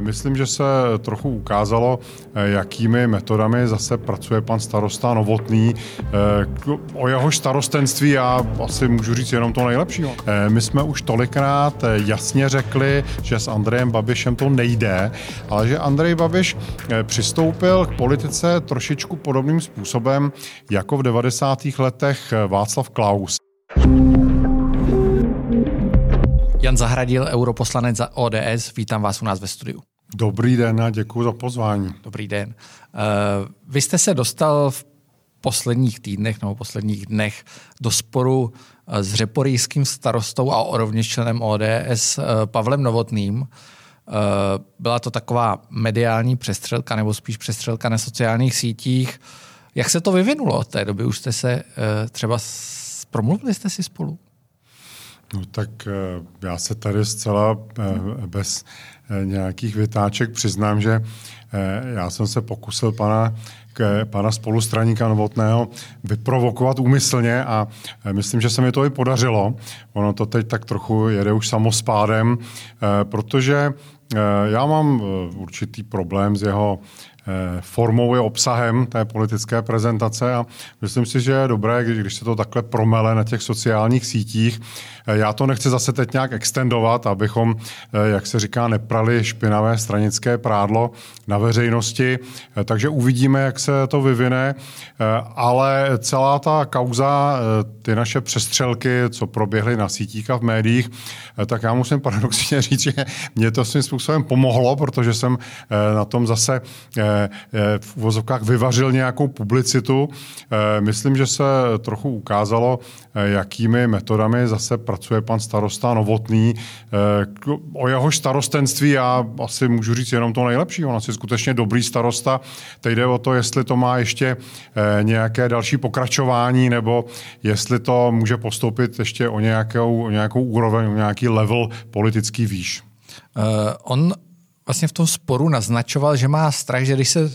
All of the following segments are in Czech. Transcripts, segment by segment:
Myslím, že se trochu ukázalo, jakými metodami zase pracuje pan starosta Novotný. O jehož starostenství já asi můžu říct jenom to nejlepší. My jsme už tolikrát jasně řekli, že s Andrejem Babišem to nejde, ale že Andrej Babiš přistoupil k politice trošičku podobným způsobem jako v 90. letech Václav Klaus. Jan Zahradil, europoslanec za ODS, vítám vás u nás ve studiu. Dobrý den a děkuji za pozvání. Dobrý den. Vy jste se dostal v posledních týdnech nebo posledních dnech do sporu s řeporyjským starostou a rovněž členem ODS Pavlem Novotným. Byla to taková mediální přestřelka nebo spíš přestřelka na sociálních sítích. Jak se to vyvinulo od té doby? Už jste se třeba promluvili jste si spolu? No tak já se tady zcela bez nějakých vytáček přiznám, že já jsem se pokusil pana spolustraníka Novotného vyprovokovat úmyslně a myslím, že se mi to i podařilo. Ono to teď tak trochu jede už samospádem, protože já mám určitý problém s jeho formou a obsahem té politické prezentace a myslím si, že je dobré, když se to takhle promele na těch sociálních sítích. Já to nechci zase teď nějak extendovat, abychom, jak se říká, neprali špinavé stranické prádlo na veřejnosti, takže uvidíme, jak se to vyvine, ale celá ta kauza, ty naše přestřelky, co proběhly na sítích a v médiích, tak já musím paradoxně říct, že mě to svým způsobem pomohlo, protože jsem na tom zase v uvozovkách vyvařil nějakou publicitu. Myslím, že se trochu ukázalo, jakými metodami zase pracuje pan starosta Novotný. O jehož starostenství já asi můžu říct jenom to nejlepší. On asi skutečně dobrý starosta. Teď jde o to, jestli to má ještě nějaké další pokračování, nebo jestli to může postoupit ještě o nějakou úroveň, o nějaký level politický výš. On vlastně v tom sporu naznačoval, že má strach, že když se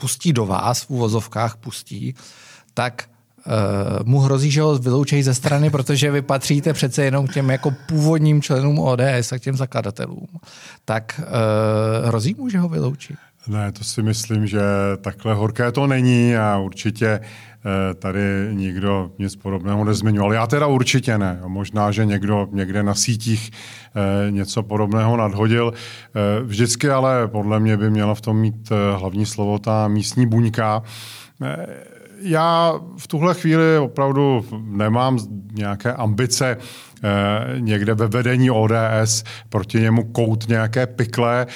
pustí do vás, v uvozovkách pustí, tak mu hrozí, že ho vyloučejí ze strany, protože vy patříte přece jenom k těm jako původním členům ODS a k těm zakladatelům. Tak hrozí mu, že ho vyloučí? Ne, to si myslím, že takhle horké to není a určitě tady nikdo nic podobného nezmiňoval. Já teda určitě ne. Možná, že někdo někde na sítích něco podobného nadhodil. Vždycky ale podle mě by měla v tom mít hlavní slovo ta místní buňka. Já v tuhle chvíli opravdu nemám nějaké ambice někde ve vedení ODS proti němu kout nějaké pikle.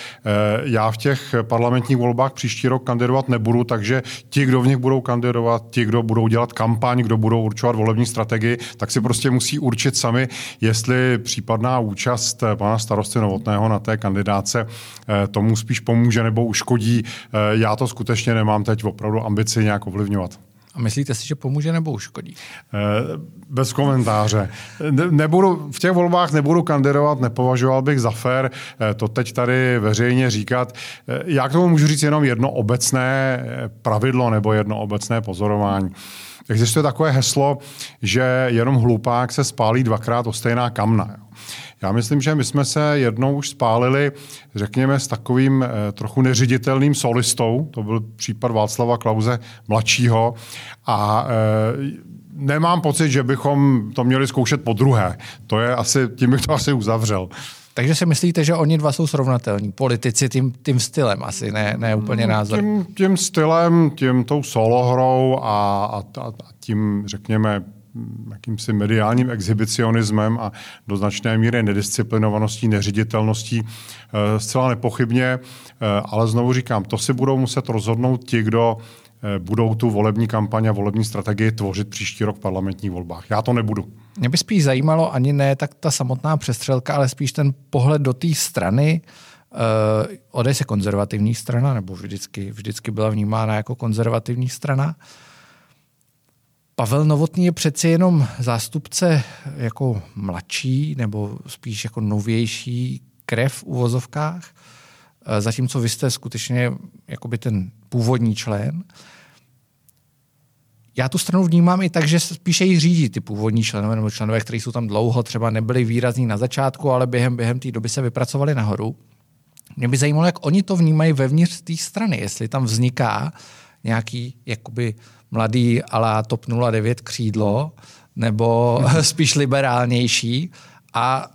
Já v těch parlamentních volbách příští rok kandidovat nebudu, takže ti, kdo v nich budou kandidovat, ti, kdo budou dělat kampaň, kdo budou určovat volební strategii, tak si prostě musí určit sami, jestli případná účast pana starosty Novotného na té kandidáce tomu spíš pomůže nebo uškodí. Já to skutečně nemám teď opravdu ambici nějak ovlivňovat. A myslíte si, že pomůže nebo uškodí? Bez komentáře. V těch volbách nebudu kandidovat, nepovažoval bych za fér to teď tady veřejně říkat. Já k tomu můžu říct jenom jedno obecné pravidlo nebo jedno obecné pozorování. Existuje takové heslo, že jenom hlupák se spálí dvakrát o stejná kamna. Já myslím, že my jsme se jednou už spálili, řekněme, s takovým trochu neřiditelným solistou. To byl případ Václava Klause mladšího. A nemám pocit, že bychom to měli zkoušet podruhé. Tím bych to asi uzavřel. Takže si myslíte, že oni dva jsou srovnatelní? Politici tím stylem asi, ne úplně názory. Tím stylem, tím tou solohrou a tím, řekněme, jakýmsi mediálním exhibicionismem a do značné míry nedisciplinovaností, neřiditelností zcela nepochybně, ale znovu říkám, to si budou muset rozhodnout ti, kdo budou tu volební kampaň a volební strategii tvořit příští rok v parlamentních volbách. Já to nebudu. Mě by spíš zajímalo ani ne tak ta samotná přestřelka, ale spíš ten pohled do té strany. ODS je konzervativní strana, nebo vždycky byla vnímána jako konzervativní strana. Pavel Novotný je přeci jenom zástupce jako mladší nebo spíš jako novější krev v uvozovkách, zatímco vy jste skutečně jakoby ten původní člen. Já tu stranu vnímám i tak, že spíše ji řídí ty původní členové nebo členové, kteří jsou tam dlouho, třeba nebyli výrazní na začátku, ale během té doby se vypracovali nahoru. Mě by zajímalo, jak oni to vnímají vevnitř té strany, jestli tam vzniká nějaký jakoby mladý ala TOP 09 křídlo, nebo spíš liberálnější a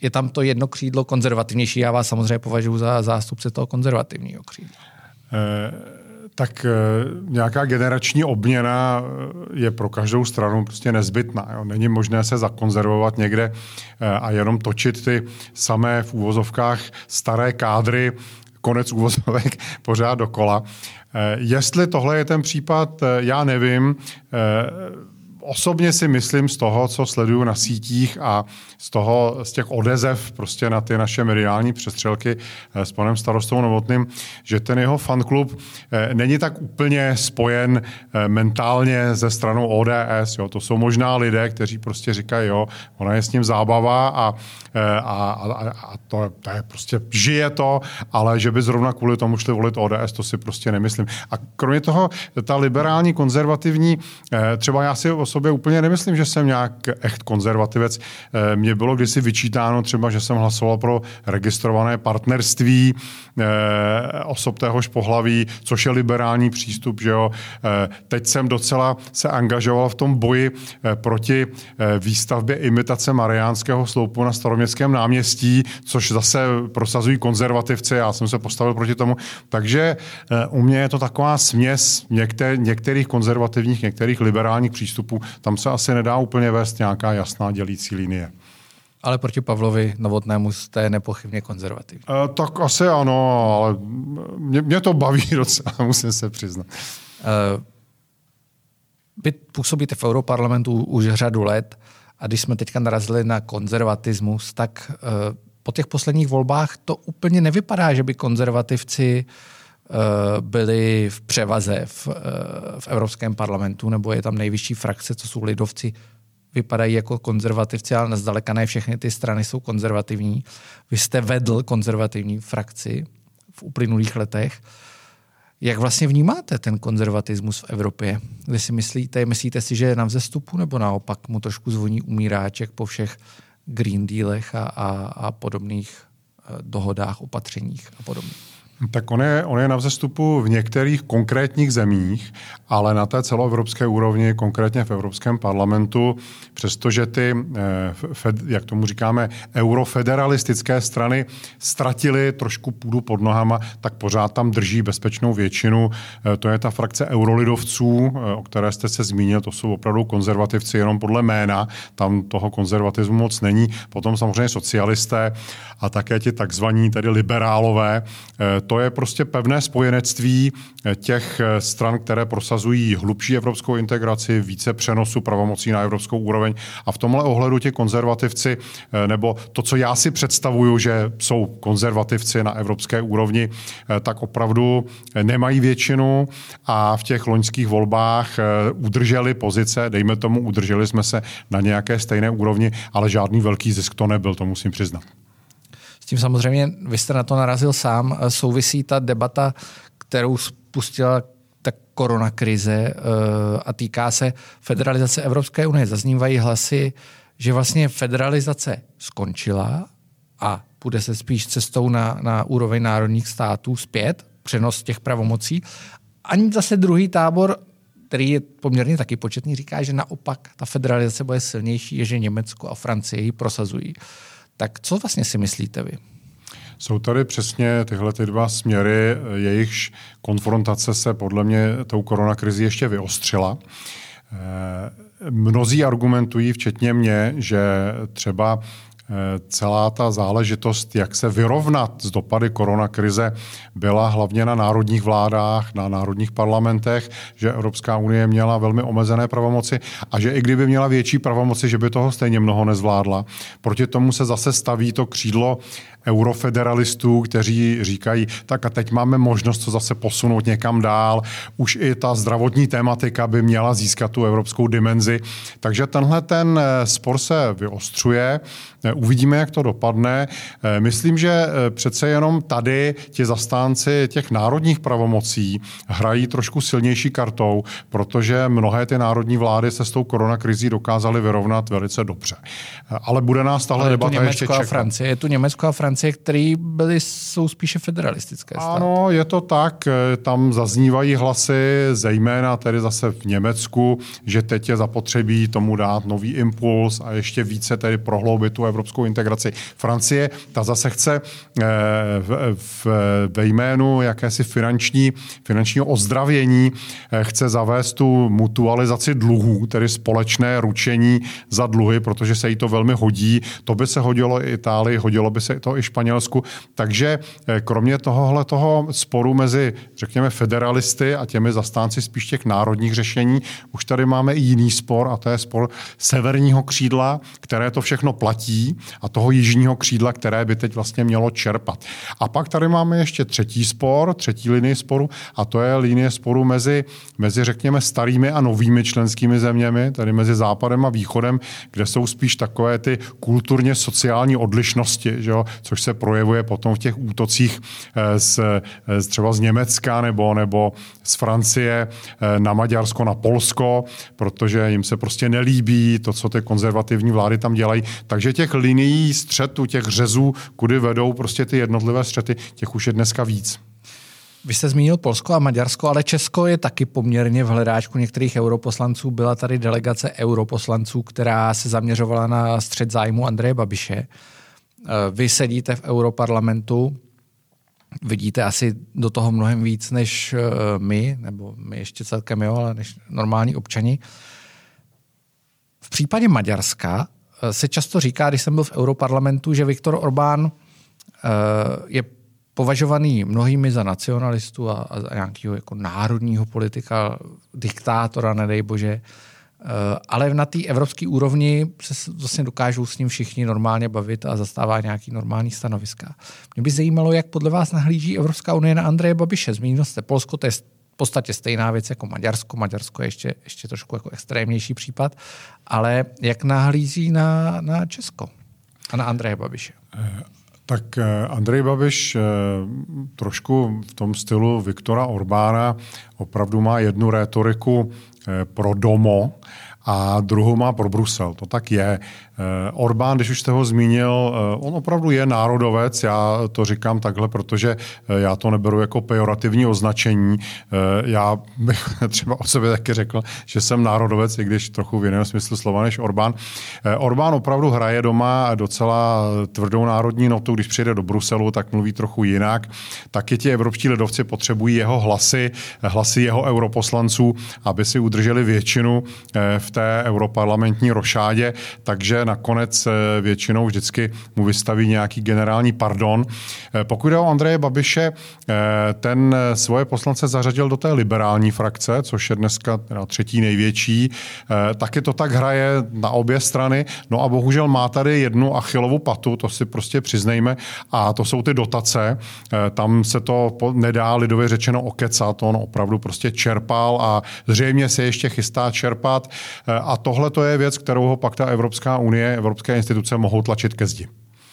je tam to jedno křídlo konzervativnější. Já vás samozřejmě považuji za zástupce toho konzervativního křídla. Tak nějaká generační obměna je pro každou stranu prostě nezbytná. Jo. Není možné se zakonzervovat někde a jenom točit ty samé v úvozovkách staré kádry, konec úvozovek, pořád dokola. Jestli tohle je ten případ, já nevím. Osobně si myslím z toho, co sleduju na sítích a z těch odezev prostě na ty naše mediální přestřelky s panem starostou Novotným, že ten jeho fanklub není tak úplně spojen mentálně se stranou ODS. Jo. To jsou možná lidé, kteří prostě říkají, jo, ona je s ním zábava a to je prostě žije to, ale že by zrovna kvůli tomu šli volit ODS, to si prostě nemyslím. A kromě toho, ta liberální, konzervativní, třeba já si o sobě úplně nemyslím, že jsem nějak echt konzervativec. Mně bylo kdysi vyčítáno třeba, že jsem hlasoval pro registrované partnerství osob téhož pohlaví, což je liberální přístup, že jo. Teď jsem docela se angažoval v tom boji proti výstavbě imitace Mariánského sloupu na Staroměstském náměstí, což zase prosazují konzervativci, já jsem se postavil proti tomu. Takže u mě je to taková směs některých konzervativních, některých liberálních přístupů. Tam se asi nedá úplně vést nějaká jasná dělící linie. Ale proti Pavlovi Novotnému jste nepochybně konzervativní. Tak asi ano, ale mě to baví docela, musím se přiznat. Vy působíte v Europarlamentu už řadu let a když jsme teďka narazili na konzervatismus, tak po těch posledních volbách to úplně nevypadá, že by konzervativci byli v převaze v Evropském parlamentu, nebo je tam nejvyšší frakce, co jsou lidovci, vypadají jako konzervativci, ale zdaleka ne všechny ty strany jsou konzervativní. Vy jste vedl konzervativní frakci v uplynulých letech. Jak vlastně vnímáte ten konzervatismus v Evropě? Vy si myslíte si, že je na vzestupu, nebo naopak mu trošku zvoní umíráček po všech Green Dealech a podobných dohodách, opatřeních a podobně? Tak on je na vzestupu v některých konkrétních zemích, ale na té celoevropské úrovni, konkrétně v Evropském parlamentu, přestože ty, jak tomu říkáme, eurofederalistické strany ztratily trošku půdu pod nohama, tak pořád tam drží bezpečnou většinu. To je ta frakce eurolidovců, o které jste se zmínil, to jsou opravdu konzervativci jenom podle jména, tam toho konzervatismu moc není. Potom samozřejmě socialisté a také ti takzvaní tedy liberálové. To je prostě pevné spojenectví těch stran, které prosazují hlubší evropskou integraci, více přenosu pravomocí na evropskou úroveň. A v tomhle ohledu ti konzervativci, nebo to, co já si představuju, že jsou konzervativci na evropské úrovni, tak opravdu nemají většinu a v těch loňských volbách udrželi pozice, dejme tomu, udrželi jsme se na nějaké stejné úrovni, ale žádný velký zisk to nebyl, to musím přiznat. S tím samozřejmě, vy jste na to narazil sám, souvisí ta debata, kterou spustila ta koronakrize a týká se federalizace Evropské unie. Zaznívají hlasy, že vlastně federalizace skončila a půjde se spíš cestou na úroveň národních států zpět, přenos těch pravomocí. Ani zase druhý tábor, který je poměrně taky početný, říká, že naopak ta federalizace bude silnější, že Německo a Francie ji prosazují. Tak co vlastně si myslíte vy? Jsou tady přesně tyhle ty dva směry, jejichž konfrontace se podle mě tou koronakrizi ještě vyostřila. Mnozí argumentují, včetně mě, že třeba celá ta záležitost, jak se vyrovnat z dopady koronakrize, byla hlavně na národních vládách, na národních parlamentech, že Evropská unie měla velmi omezené pravomoci a že i kdyby měla větší pravomoci, že by toho stejně mnoho nezvládla. Proti tomu se zase staví to křídlo eurofederalistů, kteří říkají, tak a teď máme možnost to zase posunout někam dál. Už i ta zdravotní tematika by měla získat tu evropskou dimenzi. Takže ten spor se vyostřuje. Uvidíme, jak to dopadne. Myslím, že přece jenom tady ti zastánci těch národních pravomocí hrají trošku silnější kartou, protože mnohé ty národní vlády se s tou koronakrizí dokázaly vyrovnat velice dobře. Ale bude nás tahle debata ještě čekat. Je tu Německo a Francie. Francie, které jsou spíše federalistické státy. Ano, je to tak. Tam zaznívají hlasy, zejména tedy zase v Německu, že teď je zapotřebí tomu dát nový impuls a ještě více tedy prohloubit tu evropskou integraci. Francie, ta zase chce ve jménu jakési finančního ozdravění chce zavést tu mutualizaci dluhů, tedy společné ručení za dluhy, protože se jí to velmi hodí. To by se hodilo i Itálii, hodilo by se to i Španělsku. Takže kromě tohohletoho sporu mezi, řekněme, federalisty a těmi zastánci spíš těch národních řešení, už tady máme i jiný spor, a to je spor severního křídla, které to všechno platí, a toho jižního křídla, které by teď vlastně mělo čerpat. A pak tady máme ještě třetí linii sporu, a to je linie sporu mezi řekněme, starými a novými členskými zeměmi, tedy mezi Západem a Východem, kde jsou spíš takové ty kulturně sociální odlišnosti, že jo, což se projevuje potom v těch útocích třeba z Německa nebo z Francie na Maďarsko, na Polsko, protože jim se prostě nelíbí to, co ty konzervativní vlády tam dělají. Takže těch linií střetu, těch řezů, kudy vedou prostě ty jednotlivé střety, těch už je dneska víc. Vy jste zmínil Polsko a Maďarsko, ale Česko je taky poměrně v hledáčku některých europoslanců. Byla tady delegace europoslanců, která se zaměřovala na střet zájmu Andreje Babiše. Vy sedíte v europarlamentu, vidíte asi do toho mnohem víc než my, nebo my ještě celkem jo, ale než normální občani. V případě Maďarska se často říká, když jsem byl v europarlamentu, že Viktor Orbán je považovaný mnohými za nacionalistu a za nějakého jako národního politika, diktátora, nedej bože. Ale na té evropské úrovni se vlastně dokážou s ním všichni normálně bavit a zastává nějaký normální stanoviska. Mě by zajímalo, jak podle vás nahlíží Evropská unie na Andreje Babiše. Zmínil jste Polsko, to je v podstatě stejná věc jako Maďarsko. Maďarsko je ještě trošku jako extrémnější případ. Ale jak nahlíží na Česko a na Andreje Babiše? Tak Andrej Babiš trošku v tom stylu Viktora Orbána opravdu má jednu rétoriku pro domo a druhou má pro Brusel. To tak je. Orbán, když už jste ho zmínil, on opravdu je národovec, já to říkám takhle, protože já to neberu jako pejorativní označení. Já bych třeba o sobě taky řekl, že jsem národovec, i když trochu v jiném smyslu slova než Orbán. Orbán opravdu hraje doma docela tvrdou národní notu, když přijde do Bruselu, tak mluví trochu jinak. Taky ti evropští lidovci potřebují jeho hlasy jeho europoslanců, aby si udrželi většinu v té europarlamentní rošádě, takže nakonec většinou vždycky mu vystaví nějaký generální pardon. Pokud jde o Andreje Babiše, ten svoje poslance zařadil do té liberální frakce, což je dneska třetí největší. Taky to tak hraje na obě strany. No a bohužel má tady jednu Achillovu patu, to si prostě přiznejme, a to jsou ty dotace. Tam se to nedá lidově řečeno okecat, on opravdu prostě čerpal a zřejmě se ještě chystá čerpat. A tohle to je věc, kterou ho pak ta Evropská unie, evropské instituce mohou tlačit ke zdi.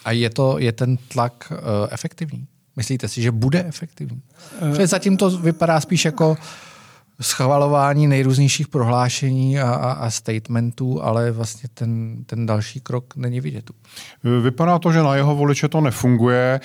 A je ten tlak efektivní? Myslíte si, že bude efektivní? Protože zatím to vypadá spíš jako schvalování nejrůznějších prohlášení a statementů, ale vlastně ten další krok není vidět. Vypadá to, že na jeho voliče to nefunguje.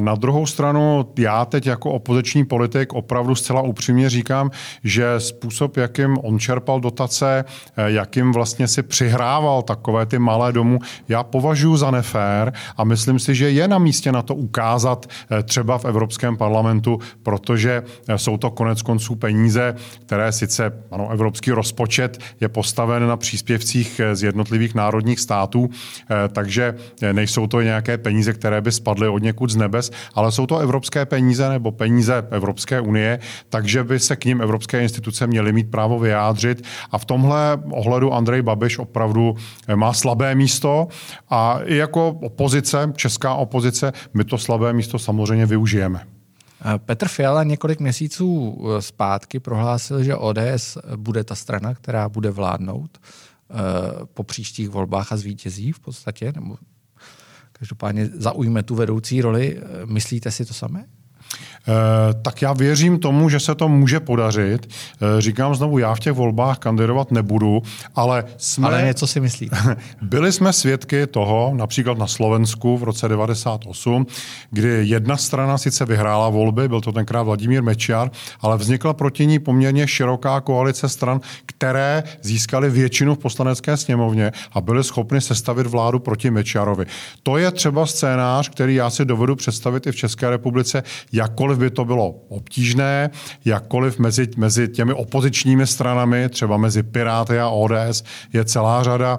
Na druhou stranu já teď jako opoziční politik opravdu zcela upřímně říkám, že způsob, jakým on čerpal dotace, jakým vlastně si přihrával takové ty malé domů, já považuji za nefér a myslím si, že je na místě na to ukázat třeba v Evropském parlamentu, protože jsou to koneckonců peníze, které sice, ano, evropský rozpočet je postaven na příspěvcích z jednotlivých národních států, takže nejsou to nějaké peníze, které by spadly od někud z nebes, ale jsou to evropské peníze nebo peníze Evropské unie, takže by se k nim evropské instituce měly mít právo vyjádřit a v tomhle ohledu Andrej Babiš opravdu má slabé místo a i jako opozice, česká opozice, my to slabé místo samozřejmě využijeme. Petr Fiala několik měsíců zpátky prohlásil, že ODS bude ta strana, která bude vládnout po příštích volbách a zvítězí v podstatě, nebo každopádně zaujme tu vedoucí roli. Myslíte si to samé? tak já věřím tomu, že se to může podařit. Říkám znovu, já v těch volbách kandidovat nebudu, ale něco si myslí. Byli jsme svědky toho, například na Slovensku v roce 1998, kdy jedna strana sice vyhrála volby, byl to tenkrát Vladimír Mečiar, ale vznikla proti ní poměrně široká koalice stran, které získaly většinu v poslanecké sněmovně a byly schopny sestavit vládu proti Mečiarovi. To je třeba scénář, který já si dovedu představit i v České republice, jakkoliv by to bylo obtížné, jakkoliv mezi těmi opozičními stranami, třeba mezi Piráty a ODS, je celá řada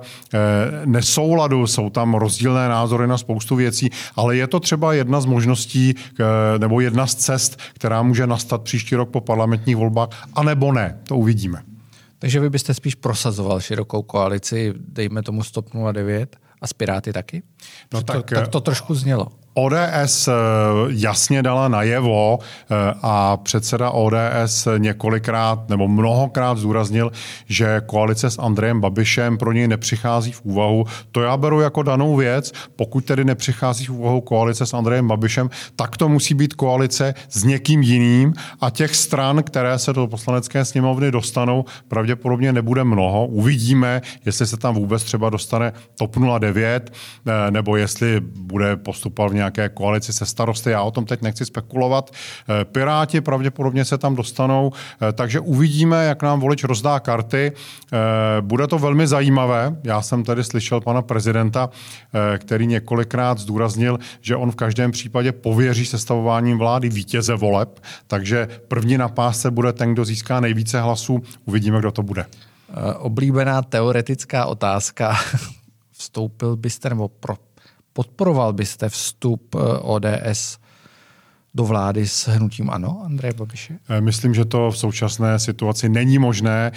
nesouladů, jsou tam rozdílné názory na spoustu věcí, ale je to třeba jedna z možností nebo jedna z cest, která může nastat příští rok po parlamentních volbách, anebo ne, to uvidíme. Takže vy byste spíš prosazoval širokou koalici, dejme tomu s TOP 09 a s Piráty taky? No tak to trošku znělo. ODS jasně dala najevo a předseda ODS několikrát nebo mnohokrát zdůraznil, že koalice s Andrejem Babišem pro něj nepřichází v úvahu. To já beru jako danou věc. Pokud tedy nepřichází v úvahu koalice s Andrejem Babišem, tak to musí být koalice s někým jiným a těch stran, které se do poslanecké sněmovny dostanou, pravděpodobně nebude mnoho. Uvidíme, jestli se tam vůbec třeba dostane TOP 09 nebo jestli bude postupovat v nějaké koalici se Starosty. Já o tom teď nechci spekulovat. Piráti pravděpodobně se tam dostanou, takže uvidíme, jak nám volič rozdá karty. Bude to velmi zajímavé. Já jsem tady slyšel pana prezidenta, který několikrát zdůraznil, že on v každém případě pověří sestavováním vlády vítěze voleb, takže první na pásce bude ten, kdo získá nejvíce hlasů. Uvidíme, kdo to bude. Oblíbená teoretická otázka. Vstoupil byste nebo podporoval byste vstup ODS do vlády s hnutím ANO, Andreje Babiše? Myslím, že to v současné situaci není možné.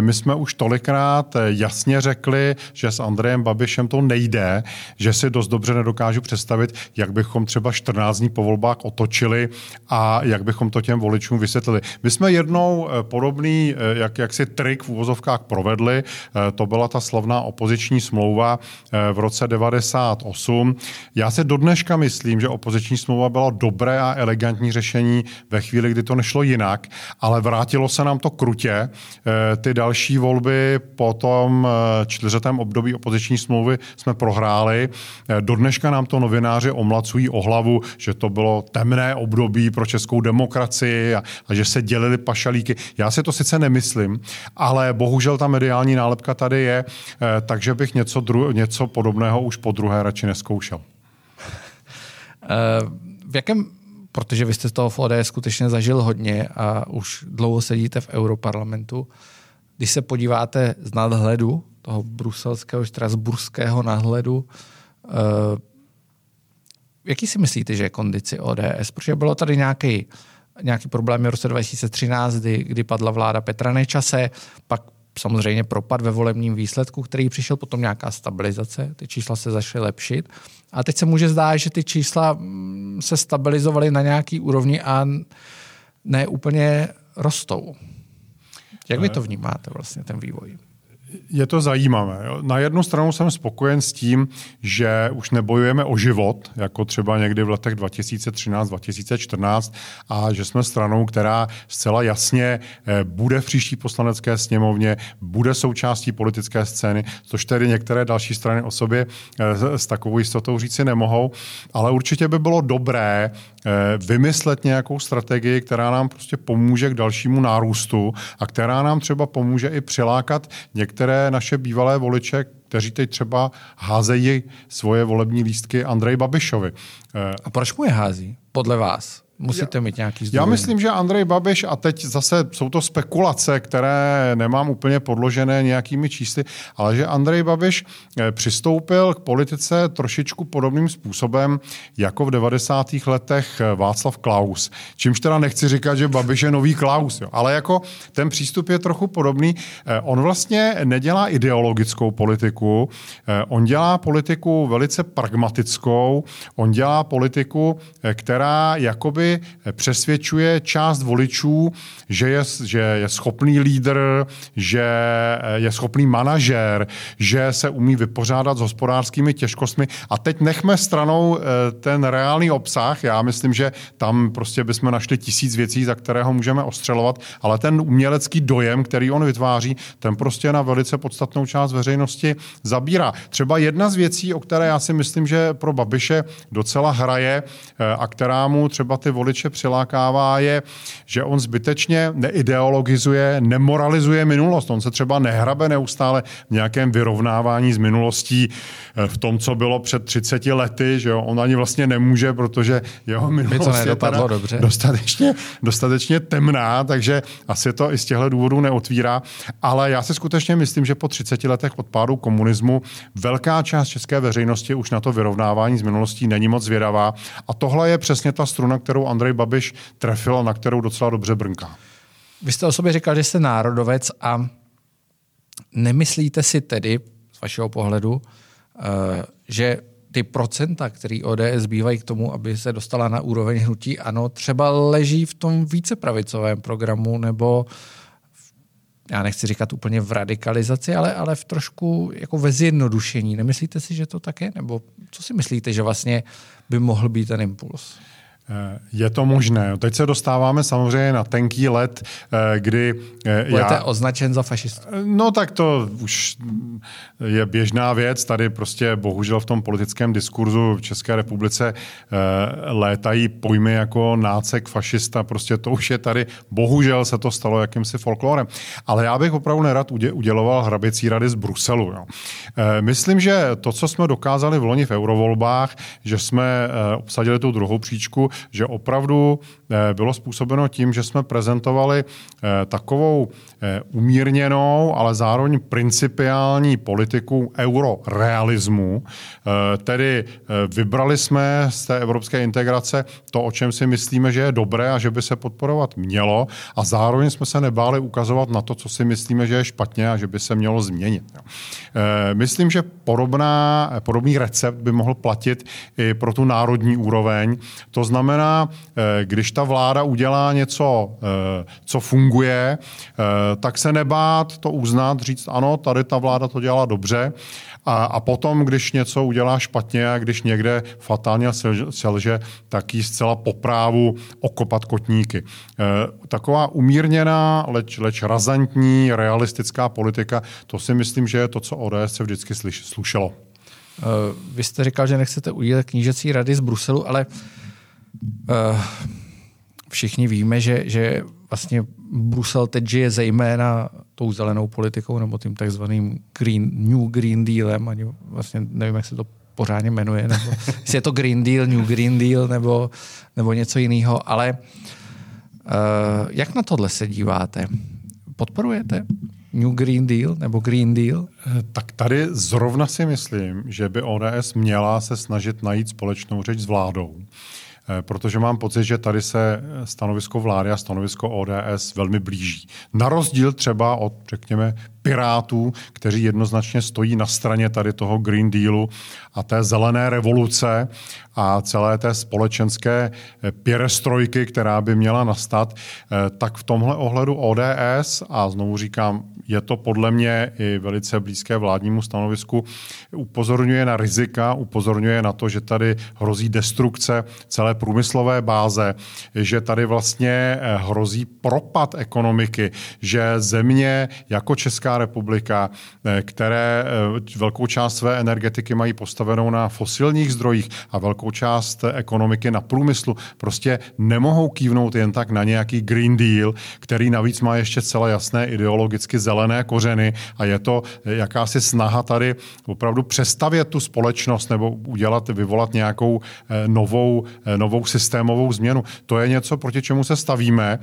My jsme už tolikrát jasně řekli, že s Andrejem Babišem to nejde, že si dost dobře nedokážu představit, jak bychom třeba 14 dní po volbách otočili a jak bychom to těm voličům vysvětlili. My jsme jednou podobný jaksi trik v uvozovkách provedli. To byla ta slavná opoziční smlouva v roce 1998. Já se dodneška myslím, že opoziční smlouva byla dobré a elegantní řešení ve chvíli, kdy to nešlo jinak, ale vrátilo se nám to krutě. Ty další volby po tom čtyřletém období opoziční smlouvy jsme prohráli. Dodneška nám to novináři omlacují o hlavu, že to bylo temné období pro českou demokracii a že se dělili pašalíky. Já si to sice nemyslím, ale bohužel ta mediální nálepka tady je, takže bych něco podobného už po druhé radši neskoušel. V jakém... Protože vy jste toho v ODS skutečně zažil hodně a už dlouho sedíte v Europarlamentu. Když se podíváte z nadhledu, toho bruselského, štrasburského nadhledu, jaký si myslíte, že je kondici ODS? Protože bylo tady nějaký problém v roce 2013, kdy padla vláda Petra Nečase, pak samozřejmě propad ve volebním výsledku, který přišel, potom nějaká stabilizace, ty čísla se začaly lepšit. A teď se může zdát, že ty čísla se stabilizovaly na nějaký úrovni a ne úplně rostou. Jak vy to vnímáte vlastně ten vývoj? Je to zajímavé. Na jednu stranu jsem spokojen s tím, že už nebojujeme o život, jako třeba někdy v letech 2013-2014, a že jsme stranou, která zcela jasně bude v příští poslanecké sněmovně, bude součástí politické scény, což tedy některé další strany o sobě s takovou jistotou říci nemohou. Ale určitě by bylo dobré vymyslet nějakou strategii, která nám prostě pomůže k dalšímu nárůstu a která nám třeba pomůže i přilákat některé naše bývalé voliče, kteří teď třeba házejí svoje volební lístky Andreji Babišovi. A proč mu je hází? Podle vás? Musíte mít nějaký zdůvodnění. Já myslím, že Andrej Babiš, a teď zase jsou to spekulace, které nemám úplně podložené nějakými čísly, ale že Andrej Babiš přistoupil k politice trošičku podobným způsobem, jako v 90. letech Václav Klaus. Čímž teda nechci říkat, že Babiš je nový Klaus, jo. Ale jako ten přístup je trochu podobný. On vlastně nedělá ideologickou politiku, on dělá politiku velice pragmatickou, on dělá politiku, která jakoby politicky přesvědčuje část voličů, že je schopný lídr, že je schopný manažér, že se umí vypořádat s hospodářskými těžkostmi. A teď nechme stranou ten reálný obsah. Já myslím, že tam prostě bychom našli 1000 věcí, za které ho můžeme ostřelovat, ale ten umělecký dojem, který on vytváří, ten prostě na velice podstatnou část veřejnosti zabírá. Třeba jedna z věcí, o které já si myslím, že pro Babiše docela hraje a která mu třeba ty voliče přilákává, je, že on zbytečně neideologizuje, nemoralizuje minulost. On se třeba nehrabe neustále v nějakém vyrovnávání s minulostí v tom, co bylo před 30 lety, že jo? On ani vlastně nemůže, protože jeho minulost je teda dostatečně temná, takže asi to i z těchto důvodů neotvírá. Ale já si skutečně myslím, že po 30 letech od pádu komunismu velká část české veřejnosti už na to vyrovnávání s minulostí není moc zvědavá. A tohle je přesně ta struna, kterou Andrej Babiš trefil a na kterou docela dobře brnká. Vy jste o sobě říkal, že jste národovec a nemyslíte si tedy, z vašeho pohledu, že ty procenta, který ODS bývají k tomu, aby se dostala na úroveň hnutí ANO, třeba leží v tom vícepravicovém programu nebo já nechci říkat úplně v radikalizaci, ale v trošku jako ve zjednodušení. Nemyslíte si, že to tak je? Nebo co si myslíte, že vlastně by mohl být ten impuls? Je to možné. Teď se dostáváme samozřejmě na tenký led, kdy... Budete označen za fašistu. No tak to už je běžná věc. Tady prostě bohužel v tom politickém diskurzu v České republice létají pojmy jako nácek, fašista. Prostě to už je tady. Bohužel se to stalo jakýmsi folklorem. Ale já bych opravdu nerad uděloval hraběcí rady z Bruselu. Jo. Myslím, že to, co jsme dokázali v loni v eurovolbách, že jsme obsadili tu druhou příčku, že opravdu bylo způsobeno tím, že jsme prezentovali takovou umírněnou, ale zároveň principiální politiku eurorealismu. Tedy vybrali jsme z té evropské integrace to, o čem si myslíme, že je dobré a že by se podporovat mělo a zároveň jsme se nebáli ukazovat na to, co si myslíme, že je špatně a že by se mělo změnit. Myslím, že podobný recept by mohl platit i pro tu národní úroveň. To znamená, když ta vláda udělá něco, co funguje, tak se nebát to uznat, říct ano, tady ta vláda to dělá dobře a potom, když něco udělá špatně a když někde fatálně selže, tak jí zcela po právu okopat kotníky. Taková umírněná, leč razantní, realistická politika, to si myslím, že je to, co ODS se vždycky slušelo. Vy jste říkal, že nechcete udělat knížecí rady z Bruselu, ale všichni víme, že vlastně Brusel teď žije zejména tou zelenou politikou nebo tím takzvaným New Green Dealem. Ani vlastně nevím, jak se to pořádně jmenuje. Nebo, jestli je to Green Deal, New Green Deal nebo něco jiného. Ale jak na tohle se díváte? Podporujete New Green Deal nebo Green Deal? Tak tady zrovna si myslím, že by ODS měla se snažit najít společnou řeč s vládou. Protože mám pocit, že tady se stanovisko vlády a stanovisko ODS velmi blíží. Na rozdíl třeba od, řekněme, Pirátů, kteří jednoznačně stojí na straně tady toho Green Dealu a té zelené revoluce a celé té společenské pěrestrojky, která by měla nastat, tak v tomhle ohledu ODS, a znovu říkám, je to podle mě i velice blízké vládnímu stanovisku, upozorňuje na rizika, upozorňuje na to, že tady hrozí destrukce celé průmyslové báze, že tady vlastně hrozí propad ekonomiky, že země jako Česká republika, které velkou část své energetiky mají postavenou na fosilních zdrojích a velkou část ekonomiky na průmyslu, prostě nemohou kývnout jen tak na nějaký Green Deal, který navíc má ještě celé jasné ideologicky zelené kořeny a je to jakási snaha tady opravdu přestavět tu společnost nebo vyvolat nějakou novou systémovou změnu. To je něco, proti čemu se stavíme.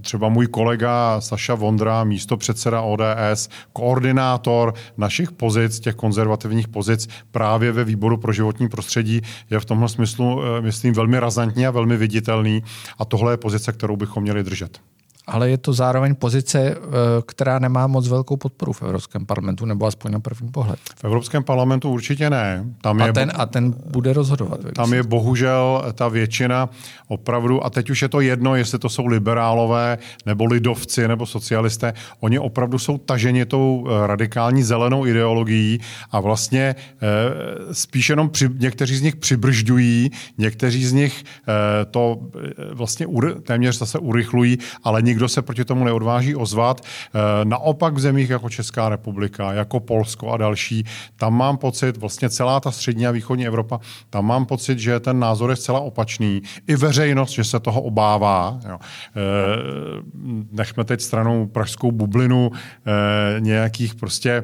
Třeba můj kolega Saša Vondra, místopředseda ODS, koordinátor našich pozic, těch konzervativních pozic právě ve výboru pro životní prostředí, je v tomhle smyslu, myslím, velmi razantní a velmi viditelný a tohle je pozice, kterou bychom měli držet. ale je to zároveň pozice, která nemá moc velkou podporu v Evropském parlamentu, nebo aspoň na první pohled. V Evropském parlamentu určitě ne. Ten bude rozhodovat. Tam je bohužel ta většina opravdu, a teď už je to jedno, jestli to jsou liberálové, nebo lidovci, nebo socialisté, oni opravdu jsou taženi tou radikální zelenou ideologií a vlastně spíš jenom někteří z nich přibržďují, někteří z nich to vlastně téměř zase urychlují, ale nikdo se proti tomu neodváží ozvat. Naopak v zemích jako Česká republika, jako Polsko a další, tam mám pocit, vlastně celá ta střední a východní Evropa, tam mám pocit, že ten názor je zcela opačný. I veřejnost, že se toho obává. Jo. Nechme teď stranou pražskou bublinu nějakých prostě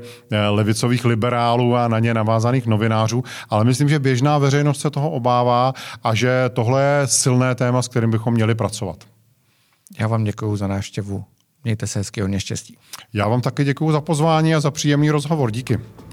levicových liberálů a na ně navázaných novinářů, ale myslím, že běžná veřejnost se toho obává a že tohle je silné téma, s kterým bychom měli pracovat. Já vám děkuju za návštěvu. Mějte se hezky, hodně štěstí. Já vám taky děkuju za pozvání a za příjemný rozhovor. Díky.